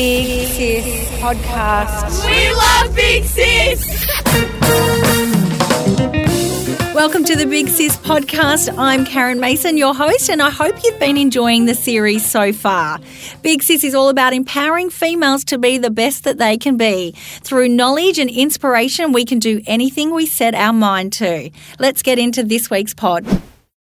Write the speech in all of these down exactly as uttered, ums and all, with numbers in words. Big Sis Podcast. We love Big Sis! Welcome to the Big Sis Podcast. I'm Karen Mason, your host, and I hope you've been enjoying the series so far. Big Sis is all about empowering females to be the best that they can be. Through knowledge and inspiration, we can do anything we set our mind to. Let's get into this week's pod.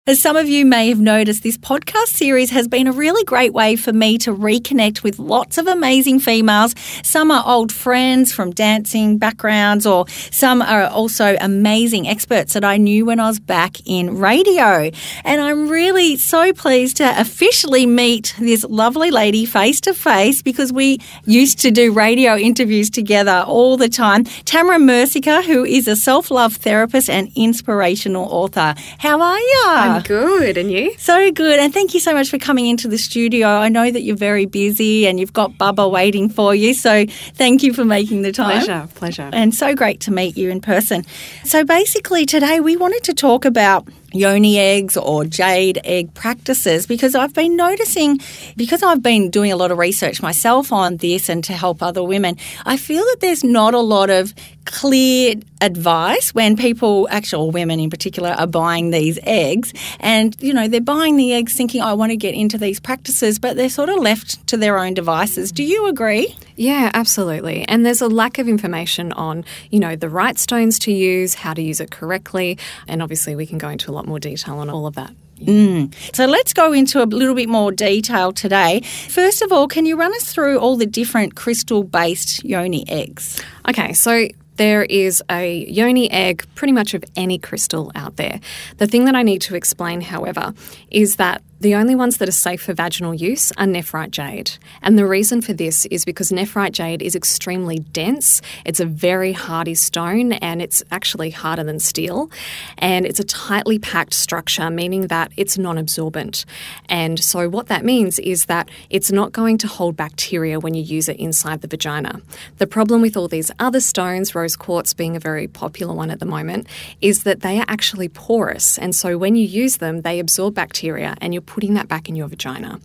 As some of you may have noticed, this podcast series has been a really great way for me to reconnect with lots of amazing females. Some are old friends from dancing backgrounds, or some are also amazing experts that I knew when I was back in radio. And I'm really so pleased to officially meet this lovely lady face to face, because we used to do radio interviews together all the time. Tamara Mercica, who is a self-love therapist and inspirational author. How are you? Good, and you? So good, and thank you so much for coming into the studio. I know that you're very busy and you've got Bubba waiting for you, so thank you for making the time. Pleasure, pleasure. And so great to meet you in person. So basically today we wanted to talk about yoni eggs or jade egg practices, because I've been noticing, because I've been doing a lot of research myself on this and to help other women, I feel that there's not a lot of clear advice when people, actual women in particular, are buying these eggs. And, you know, they're buying the eggs thinking, I want to get into these practices, but they're sort of left to their own devices. Do you agree? Yeah, absolutely. And there's a lack of information on, you know, the right stones to use, how to use it correctly. And obviously we can go into a lot more detail on all of that. Mm. So let's go into a little bit more detail today. First of all, can you run us through all the different crystal-based yoni eggs? Okay, so there is a yoni egg pretty much of any crystal out there. The thing that I need to explain, however, is that the only ones that are safe for vaginal use are nephrite jade. And the reason for this is because nephrite jade is extremely dense. It's a very hardy stone, and it's actually harder than steel. And it's a tightly packed structure, meaning that it's non-absorbent. And so what that means is that it's not going to hold bacteria when you use it inside the vagina. The problem with all these other stones, rose quartz being a very popular one at the moment, is that they are actually porous. And so when you use them, they absorb bacteria and you're putting that back in your vagina.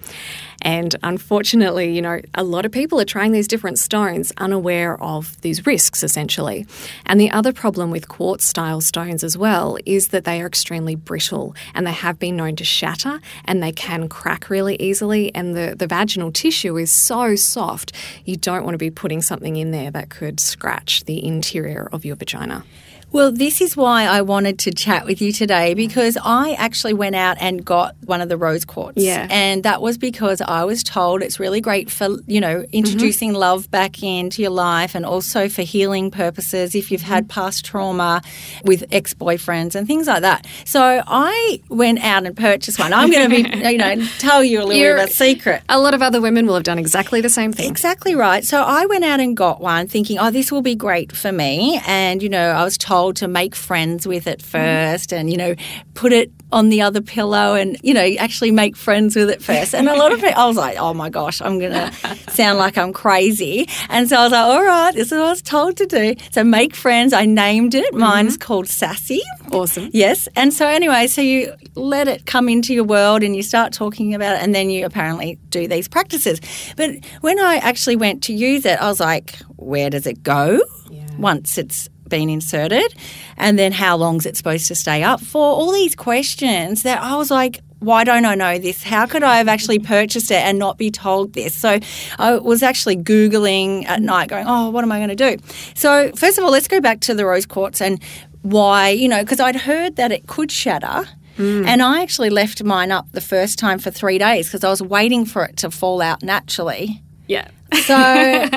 And unfortunately, you know, a lot of people are trying these different stones unaware of these risks, essentially. And the other problem with quartz-style stones as well is that they are extremely brittle, and they have been known to shatter, and they can crack really easily. And the, the vaginal tissue is so soft, you don't want to be putting something in there that could scratch the interior of your vagina. Well, this is why I wanted to chat with you today, because I actually went out and got one of the rose quartz. Yeah. And that was because I was told it's really great for, you know, introducing mm-hmm. love back into your life, and also for healing purposes if you've had past trauma with ex-boyfriends and things like that. So I went out and purchased one. I'm going to be, you know, tell you a little You're, bit of a secret. A lot of other women will have done exactly the same thing. Exactly right. So I went out and got one thinking, oh, this will be great for me. And, you know, I was told to make friends with it first and, you know, put it on the other pillow and, you know, actually make friends with it first. And a lot of people, I was like, oh my gosh, I'm going to sound like I'm crazy. And so I was like, all right, this is what I was told to do. So make friends. I named it. Mine's mm-hmm. called Sassy. Awesome. Yes. And so anyway, so you let it come into your world and you start talking about it, and then you apparently do these practices. But when I actually went to use it, I was like, where does it go yeah. once it's been inserted, and then how long's it supposed to stay up for? All these questions that I was like, why don't I know this? How could I have actually purchased it and not be told this? So I was actually Googling at night going, oh, what am I going to do? So first of all, let's go back to the rose quartz and why, you know, because I'd heard that it could shatter. Mm. And I actually left mine up the first time for three days because I was waiting for it to fall out naturally. Yeah. so,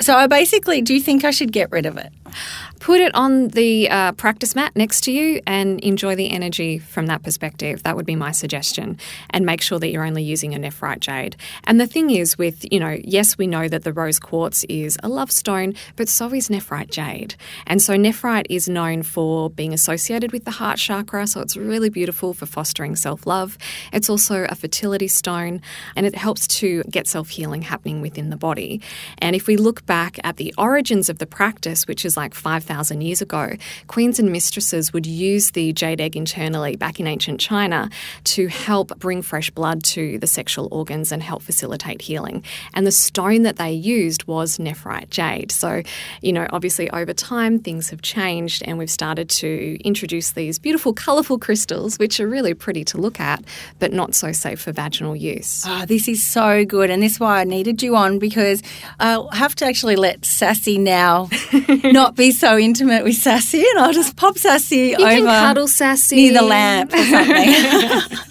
so I basically, do you think I should get rid of it? Put it on the uh, practice mat next to you and enjoy the energy from that perspective. That would be my suggestion. And make sure that you're only using a nephrite jade. And the thing is with, you know, yes, we know that the rose quartz is a love stone, but so is nephrite jade. And so nephrite is known for being associated with the heart chakra, so it's really beautiful for fostering self-love. It's also a fertility stone, and it helps to get self-healing happening within the body. And if we look back at the origins of the practice, which is like five thousand two thousand years ago, queens and mistresses would use the jade egg internally back in ancient China to help bring fresh blood to the sexual organs and help facilitate healing. And the stone that they used was nephrite jade. So, you know, obviously over time things have changed and we've started to introduce these beautiful, colourful crystals, which are really pretty to look at, but not so safe for vaginal use. Oh, this is so good. And this is why I needed you on, because I'll have to actually let Sassy now not be so intimate with Sassy, and I'll just pop Sassy you over. You can cuddle Sassy. Near the lamp or something.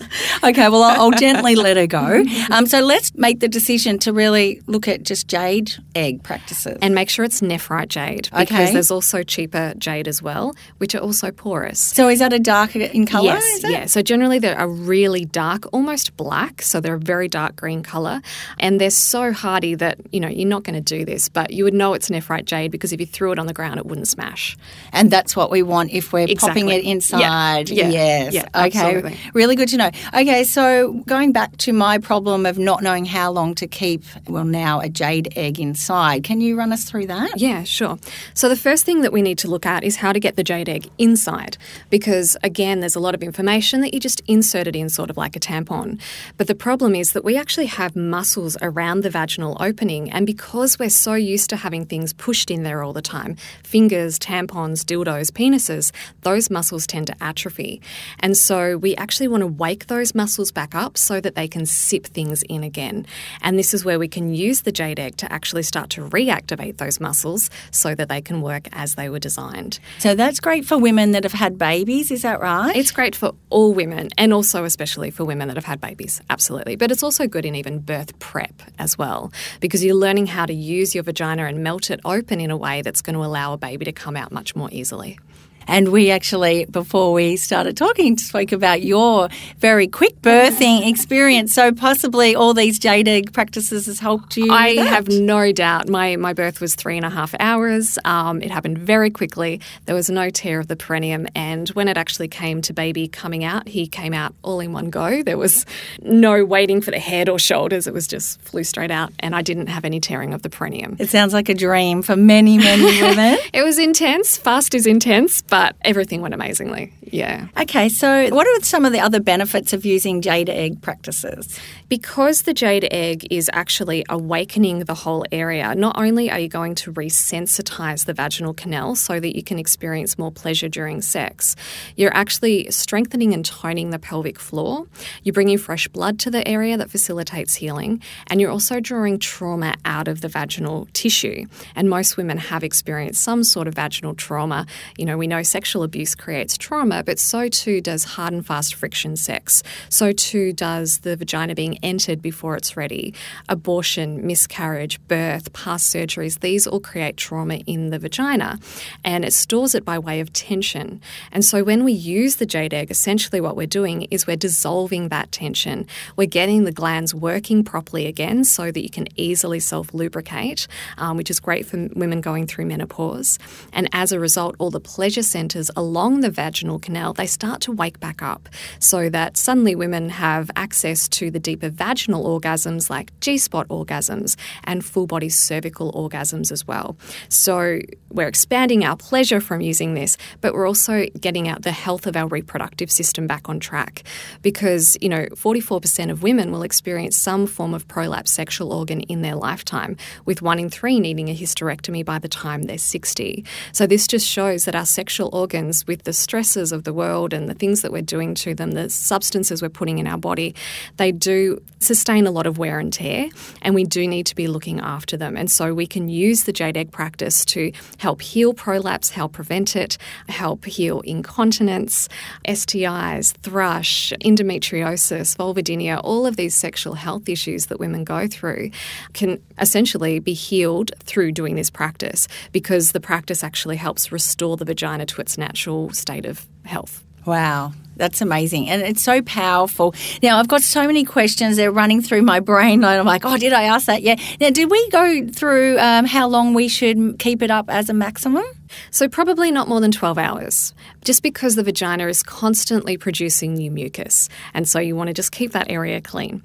Okay, well, I'll, I'll gently let her go. Um, so let's make the decision to really look at just jade egg practices. And make sure it's nephrite jade, because okay. there's also cheaper jade as well, which are also porous. So is that a darker in colour? Yes, yeah. So generally they're a really dark, almost black, so they're a very dark green colour. And they're so hardy that, you know, you're not going to do this, but you would know it's nephrite jade because if you threw it on the ground, it wouldn't smash. And that's what we want if we're exactly. popping it inside. Yeah. Yeah. Yes. Yeah, okay. Absolutely. Really good to know. Okay, so going back to my problem of not knowing how long to keep, well, now a jade egg inside, can you run us through that? Yeah, sure. So the first thing that we need to look at is how to get the jade egg inside, because, again, there's a lot of information that you just insert it in sort of like a tampon. But the problem is that we actually have muscles around the vaginal opening, and because we're so used to having things pushed in there all the time, fingers, tampons, dildos, penises, those muscles tend to atrophy. And so we actually want to wake those muscles back up so that they can sip things in again. And this is where we can use the jade egg to actually start to reactivate those muscles so that they can work as they were designed. So that's great for women that have had babies, is that right? It's great for all women, and also especially for women that have had babies, absolutely. But it's also good in even birth prep as well, because you're learning how to use your vagina and melt it open in a way that's going to allow a baby to come out much more easily. And we actually, before we started talking, spoke about your very quick birthing experience. So possibly all these jade egg practices has helped you. I that. have no doubt. My my birth was three and a half hours. Um, it happened very quickly. There was no tear of the perineum. And when it actually came to baby coming out, he came out all in one go. There was no waiting for the head or shoulders. It was just flew straight out. And I didn't have any tearing of the perineum. It sounds like a dream for many, many women. It was intense. Fast is intense. But But everything went amazingly, yeah. Okay, so what are some of the other benefits of using jade egg practices? Because the jade egg is actually awakening the whole area, not only are you going to resensitize the vaginal canal so that you can experience more pleasure during sex, you're actually strengthening and toning the pelvic floor. You're bringing fresh blood to the area that facilitates healing, and you're also drawing trauma out of the vaginal tissue. And most women have experienced some sort of vaginal trauma. You know, we know sexual abuse creates trauma, but so too does hard and fast friction sex. So too does the vagina being entered before it's ready. Abortion, miscarriage, birth, past surgeries, these all create trauma in the vagina, and it stores it by way of tension. And so when we use the jade egg, essentially what we're doing is we're dissolving that tension. We're getting the glands working properly again so that you can easily self-lubricate, um, which is great for women going through menopause. And as a result, all the pleasure centres along the vaginal canal, they start to wake back up, so that suddenly women have access to the deeper vaginal orgasms like G-spot orgasms and full-body cervical orgasms as well. So we're expanding our pleasure from using this, but we're also getting out the health of our reproductive system back on track, because, you know, forty-four percent of women will experience some form of prolapsed sexual organ in their lifetime, with one in three needing a hysterectomy by the time they're sixty. So this just shows that our sexual organs, with the stresses of the world and the things that we're doing to them, the substances we're putting in our body, they do sustain a lot of wear and tear, and we do need to be looking after them. And so we can use the jade egg practice to help heal prolapse, help prevent it, help heal incontinence, S T Is, thrush, endometriosis, vulvodynia, all of these sexual health issues that women go through can essentially be healed through doing this practice, because the practice actually helps restore the vagina to its natural state of health. Wow. That's amazing. And it's so powerful. Now, I've got so many questions. They're running through my brain. I'm like, oh, did I ask that? Yeah. Now, did we go through um, how long we should keep it up as a maximum? So probably not more than twelve hours, just because the vagina is constantly producing new mucus. And so you want to just keep that area clean.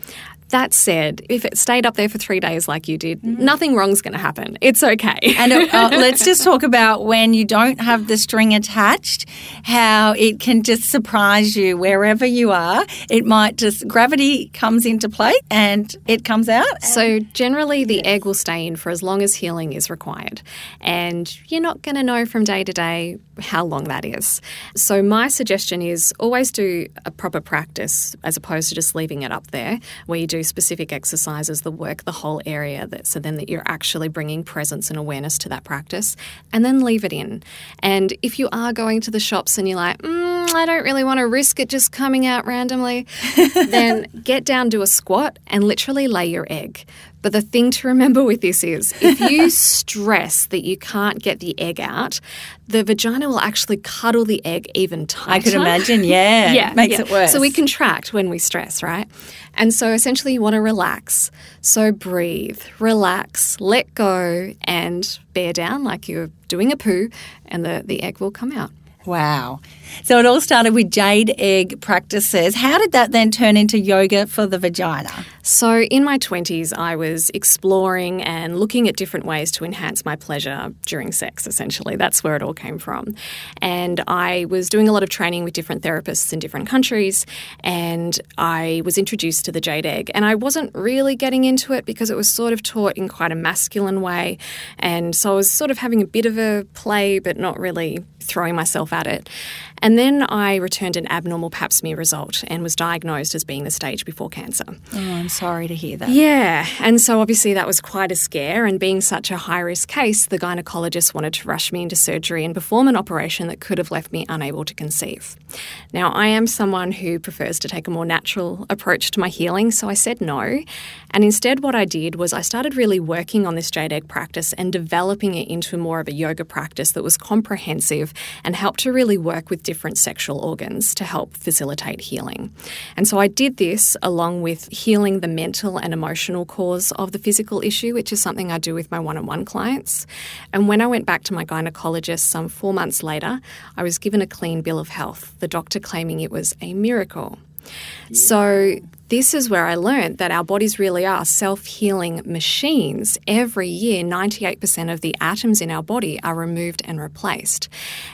That said, if it stayed up there for three days like you did, mm-hmm. nothing wrong's going to happen. It's okay. And uh, uh, let's just talk about when you don't have the string attached, how it can just surprise you wherever you are. It might just, gravity comes into play and it comes out. So generally the yes. egg will stay in for as long as healing is required. And you're not going to know from day to day how long that is. So my suggestion is always do a proper practice as opposed to just leaving it up there where you do specific exercises that work the whole area, that so then that you're actually bringing presence and awareness to that practice, and then leave it in. And if you are going to the shops and you're like, mm, I don't really want to risk it just coming out randomly, then get down, do a squat and literally lay your egg. But the thing to remember with this is if you stress that you can't get the egg out, the vagina will actually cuddle the egg even tighter. I could imagine, yeah. yeah makes yeah. it worse. So we contract when we stress, right? And so essentially you want to relax. So breathe, relax, let go and bear down like you're doing a poo and the, the egg will come out. Wow. So it all started with jade egg practices. How did that then turn into yoga for the vagina? So in my twenties, I was exploring and looking at different ways to enhance my pleasure during sex, essentially. That's where it all came from. And I was doing a lot of training with different therapists in different countries, and I was introduced to the jade egg. And I wasn't really getting into it because it was sort of taught in quite a masculine way. And so I was sort of having a bit of a play, but not really throwing myself at it. And then I returned an abnormal pap smear result and was diagnosed as being the stage before cancer. Oh, I'm sorry to hear that. Yeah. And so obviously that was quite a scare, and being such a high-risk case, the gynecologist wanted to rush me into surgery and perform an operation that could have left me unable to conceive. Now, I am someone who prefers to take a more natural approach to my healing, so I said no. And instead what I did was I started really working on this jade egg practice and developing it into more of a yoga practice that was comprehensive and helped to really work with different sexual organs to help facilitate healing. And so I did this along with healing the mental and emotional cause of the physical issue, which is something I do with my one-on-one clients. And when I went back to my gynecologist some four months later, I was given a clean bill of health, the doctor claiming it was a miracle. Yeah. So this is where I learned that our bodies really are self-healing machines. Every year, ninety-eight percent of the atoms in our body are removed and replaced.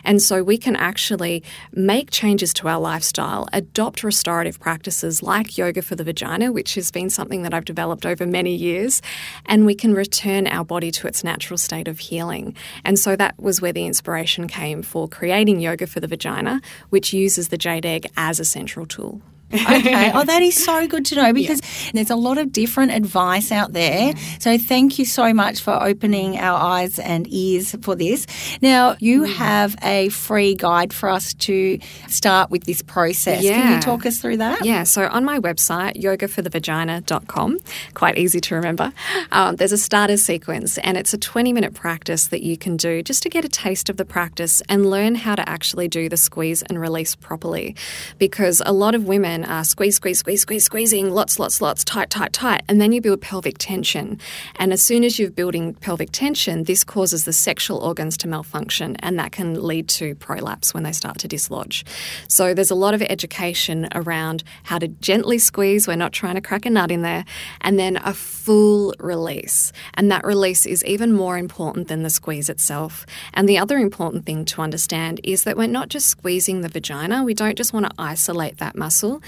And so we can actually make changes to our lifestyle, adopt restorative practices like yoga for the vagina, which has been something that I've developed over many years, and we can return our body to its natural state of healing. And so that was where the inspiration came for creating yoga for the vagina, which uses the jade egg as a central tool. Okay. Oh, that is so good to know, because yeah. there's a lot of different advice out there. Yeah. So thank you so much for opening our eyes and ears for this. Now, you yeah. have a free guide for us to start with this process. Yeah. Can you talk us through that? Yeah. So on my website, yoga for the vagina dot com, quite easy to remember, um, there's a starter sequence, and it's a twenty-minute practice that you can do just to get a taste of the practice and learn how to actually do the squeeze and release properly, because a lot of women Uh, squeeze, squeeze, squeeze, squeeze, squeezing, lots, lots, lots, tight, tight, tight, and then you build pelvic tension. And as soon as you're building pelvic tension, this causes the sexual organs to malfunction, and that can lead to prolapse when they start to dislodge. So there's a lot of education around how to gently squeeze, we're not trying to crack a nut in there, and then a full release. And that release is even more important than the squeeze itself. And the other important thing to understand is that we're not just squeezing the vagina, we don't just want to isolate that muscle.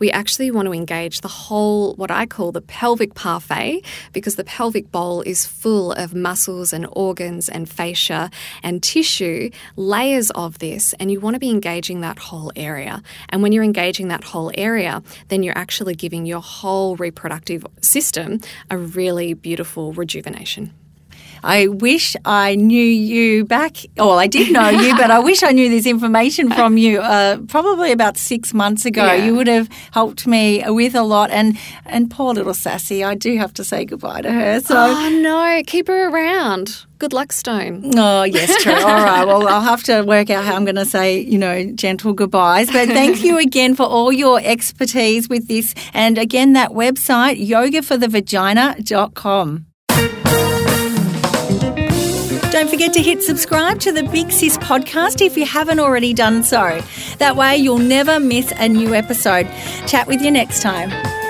We actually want to engage the whole, what I call the pelvic parfait, because the pelvic bowl is full of muscles and organs and fascia and tissue, layers of this, and you want to be engaging that whole area. And when you're engaging that whole area, then you're actually giving your whole reproductive system a really beautiful rejuvenation. I wish I knew you back. Well, I did know you, but I wish I knew this information from you uh, probably about six months ago. Yeah. You would have helped me with a lot. And and poor little Sassy, I do have to say goodbye to her. So. Oh, no. Keep her around. Good luck, Stone. Oh, yes, true. All right. Well, I'll have to work out how I'm going to say, you know, gentle goodbyes. But thank you again for all your expertise with this. And again, that website, yoga for the vagina dot com. Don't forget to hit subscribe to the Big Sis Podcast if you haven't already done so. That way you'll never miss a new episode. Chat with you next time.